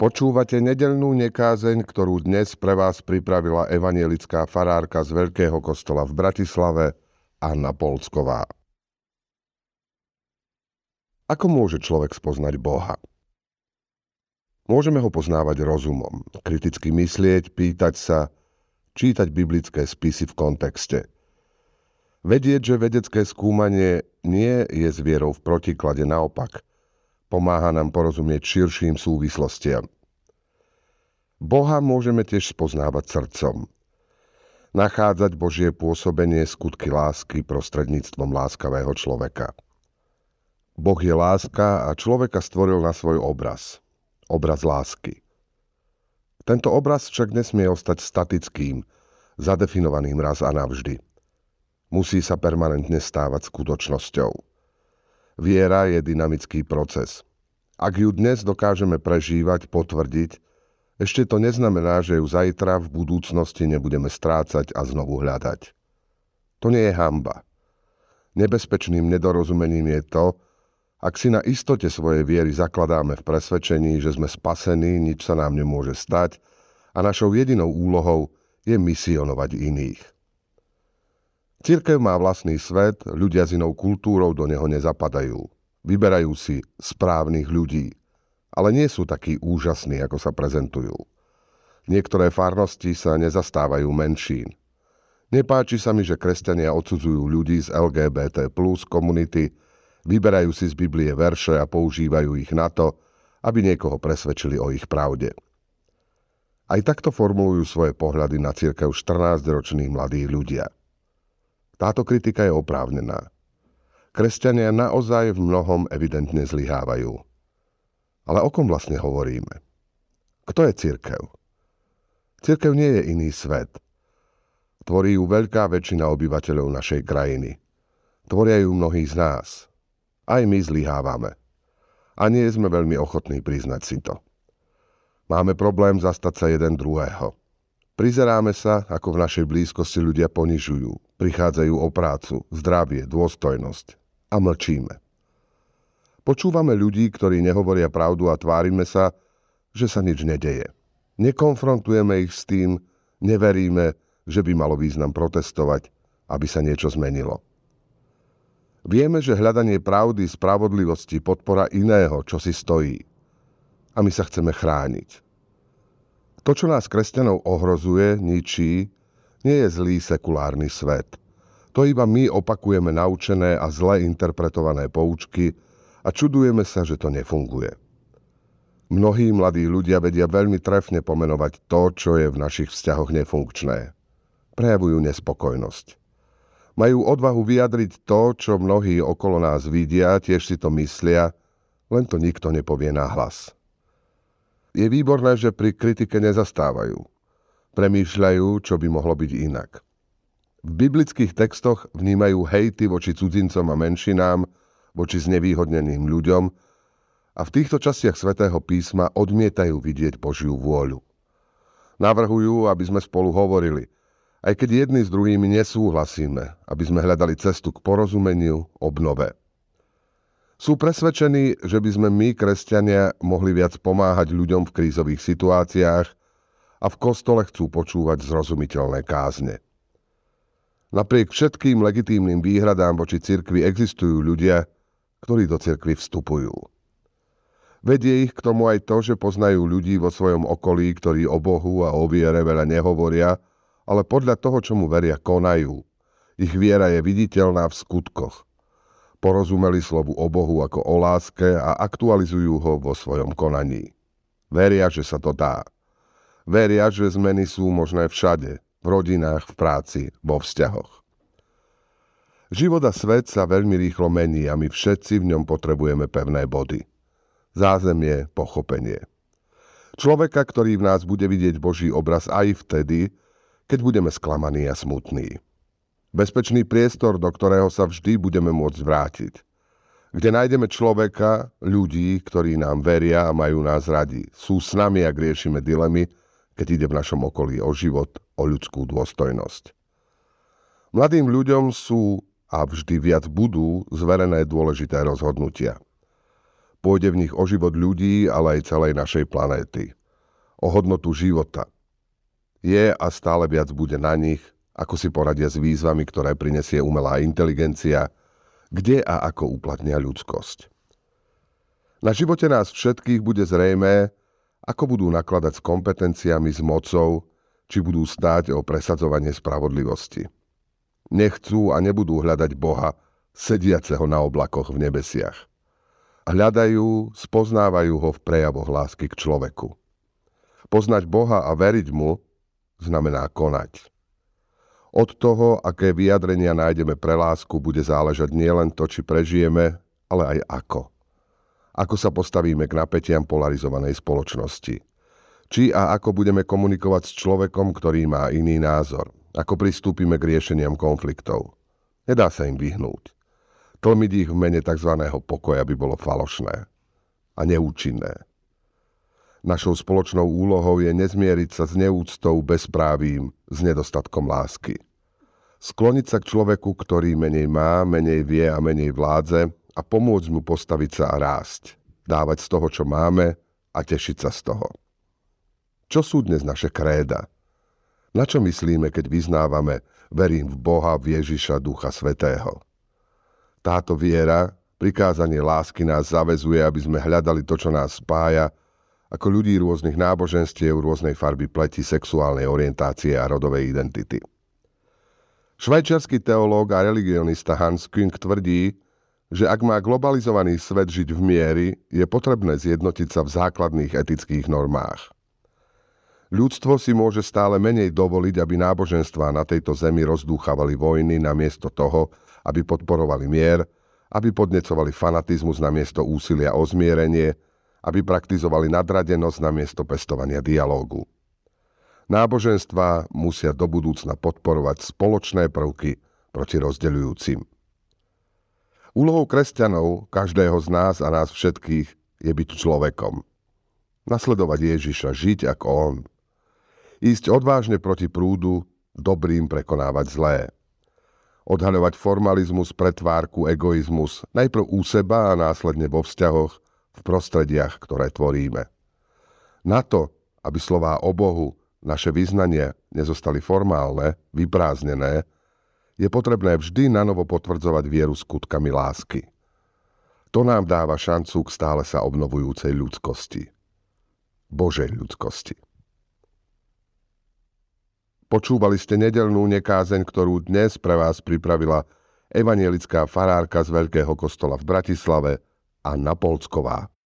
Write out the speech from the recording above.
Počúvate nedeľnú nekázeň, ktorú dnes pre vás pripravila evanjelická farárka z Veľkého kostola v Bratislave, Anna Polsková. Ako môže človek spoznať Boha? Môžeme ho poznávať rozumom, kriticky myslieť, pýtať sa, čítať biblické spisy v kontexte. Vedieť, že vedecké skúmanie nie je s vierou v protiklade, naopak, pomáha nám porozumieť širším súvislostiam. Boha môžeme tiež spoznávať srdcom. Nachádzať Božie pôsobenie, skutky lásky prostredníctvom láskavého človeka. Boh je láska a človeka stvoril na svoj obraz. Obraz lásky. Tento obraz však nesmie ostať statickým, zadefinovaným raz a navždy. Musí sa permanentne stávať skutočnosťou. Viera je dynamický proces. Ak ju dnes dokážeme prežívať, potvrdiť, ešte to neznamená, že ju zajtra v budúcnosti nebudeme strácať a znovu hľadať. To nie je hanba. Nebezpečným nedorozumením je to, ak si na istote svojej viery zakladáme v presvedčení, že sme spasení, nič sa nám nemôže stať a našou jedinou úlohou je misionovať iných. Cirkev má vlastný svet, ľudia s inou kultúrou do neho nezapadajú. Vyberajú si správnych ľudí, ale nie sú takí úžasní, ako sa prezentujú. Niektoré farnosti sa nezastávajú menšín. Nepáči sa mi, že kresťania odsudzujú ľudí z LGBT plus komunity, vyberajú si z Biblie verše a používajú ich na to, aby niekoho presvedčili o ich pravde. Aj takto formulujú svoje pohľady na cirkev 14-roční mladí ľudia. Táto kritika je oprávnená. Kresťania naozaj v mnohom evidentne zlyhávajú. Ale o kom vlastne hovoríme? Kto je cirkev? Cirkev nie je iný svet. Tvorí ju veľká väčšina obyvateľov našej krajiny. Tvoria ju mnohí z nás. Aj my zlyhávame. A nie sme veľmi ochotní priznať si to. Máme problém zastať sa jeden druhého. Prizeráme sa, ako v našej blízkosti ľudia ponižujú, prichádzajú o prácu, zdravie, dôstojnosť a mlčíme. Počúvame ľudí, ktorí nehovoria pravdu a tvárime sa, že sa nič nedeje. Nekonfrontujeme ich s tým, neveríme, že by malo význam protestovať, aby sa niečo zmenilo. Vieme, že hľadanie pravdy, spravodlivosti, podpora iného, čo si stojí. A my sa chceme chrániť. To, čo nás kresťanov ohrozuje, ničí, nie je zlý sekulárny svet. To iba my opakujeme naučené a zle interpretované poučky a čudujeme sa, že to nefunguje. Mnohí mladí ľudia vedia veľmi trefne pomenovať to, čo je v našich vzťahoch nefunkčné. Prejavujú nespokojnosť. Majú odvahu vyjadriť to, čo mnohí okolo nás vidia, tiež si to myslia, len to nikto nepovie nahlas. Je výborné, že pri kritike nezastávajú. Premýšľajú, čo by mohlo byť inak. V biblických textoch vnímajú hejty voči cudzincom a menšinám, voči znevýhodneným ľuďom a v týchto častiach Svätého písma odmietajú vidieť Božiu vôľu. Navrhujú, aby sme spolu hovorili, aj keď jedni s druhými nesúhlasíme, aby sme hľadali cestu k porozumeniu, obnove. Sú presvedčení, že by sme my, kresťania, mohli viac pomáhať ľuďom v krízových situáciách a v kostole chcú počúvať zrozumiteľné kázne. Napriek všetkým legitímnym výhradám voči cirkvi existujú ľudia, ktorí do cirkvi vstupujú. Vedie ich k tomu aj to, že poznajú ľudí vo svojom okolí, ktorí o Bohu a o viere veľa nehovoria, ale podľa toho, čomu veria, konajú. Ich viera je viditeľná v skutkoch. Porozumeli slovu o Bohu ako o láske a aktualizujú ho vo svojom konaní. Veria, že sa to dá. Veria, že zmeny sú možné všade, v rodinách, v práci, vo vzťahoch. Život a svet sa veľmi rýchlo mení a my všetci v ňom potrebujeme pevné body. Zázemie, pochopenie. Človeka, ktorý v nás bude vidieť Boží obraz aj vtedy, keď budeme sklamaní a smutní. Bezpečný priestor, do ktorého sa vždy budeme môcť vrátiť. Kde nájdeme človeka, ľudí, ktorí nám veria a majú nás radi. Sú s nami, ak riešime dilemy, keď ide v našom okolí o život, o ľudskú dôstojnosť. Mladým ľuďom sú a vždy viac budú zverené dôležité rozhodnutia. Pôjde v nich o život ľudí, ale aj celej našej planéty. O hodnotu života. Je a stále viac bude na nich, ako si poradia s výzvami, ktoré prinesie umelá inteligencia, kde a ako uplatnia ľudskosť. Na živote nás všetkých bude zrejmé, ako budú nakladať s kompetenciami, s mocou, či budú stáť o presadzovanie spravodlivosti. Nechcú a nebudú hľadať Boha, sediaceho na oblakoch v nebesiach. Hľadajú, spoznávajú ho v prejavoch lásky k človeku. Poznať Boha a veriť mu znamená konať. Od toho, aké vyjadrenia nájdeme pre lásku, bude záležať nielen to, či prežijeme, ale aj ako. Ako sa postavíme k napätiam polarizovanej spoločnosti. Či a ako budeme komunikovať s človekom, ktorý má iný názor. Ako pristúpime k riešeniam konfliktov. Nedá sa im vyhnúť. Tlmiť ich v mene tzv. Pokoja by bolo falošné a neúčinné. Našou spoločnou úlohou je nezmieriť sa s neúctou, bezprávím, s nedostatkom lásky. Skloniť sa k človeku, ktorý menej má, menej vie a menej vládze a pomôcť mu postaviť sa a rásť, dávať z toho, čo máme a tešiť sa z toho. Čo sú dnes naše kréda? Na čo myslíme, keď vyznávame verím v Boha, v Ježiša, Ducha Svätého? Táto viera, prikázanie lásky nás zaväzuje, aby sme hľadali to, čo nás spája, ako ľudí rôznych náboženstiev, rôznej farby pleti, sexuálnej orientácie a rodovej identity. Švajčiarsky teológ a religionista Hans Küng tvrdí, že ak má globalizovaný svet žiť v mieri, je potrebné zjednotiť sa v základných etických normách. Ľudstvo si môže stále menej dovoliť, aby náboženstvá na tejto zemi rozdúchavali vojny namiesto toho, aby podporovali mier, aby podnecovali fanatizmus namiesto úsilia o zmierenie, aby praktizovali nadradenosť namiesto pestovania dialógu. Náboženstvá musia do budúcna podporovať spoločné prvky proti rozdeľujúcim. Úlohou kresťanov, každého z nás a nás všetkých, je byť človekom. Nasledovať Ježiša, žiť ako on. Ísť odvážne proti prúdu, dobrým prekonávať zlé. Odhaľovať formalizmus, pretvárku, egoizmus, najprv u seba a následne vo vzťahoch, v prostrediach, ktoré tvoríme. Na to, aby slová o Bohu, naše vyznanie, nezostali formálne, vyprázdnené, je potrebné vždy nanovo potvrdzovať vieru skutkami lásky. To nám dáva šancu k stále sa obnovujúcej ľudskosti. Božej ľudskosti. Počúvali ste nedeľnú nekázeň, ktorú dnes pre vás pripravila evanjelická farárka z Veľkého kostola v Bratislave, Anna Polsková.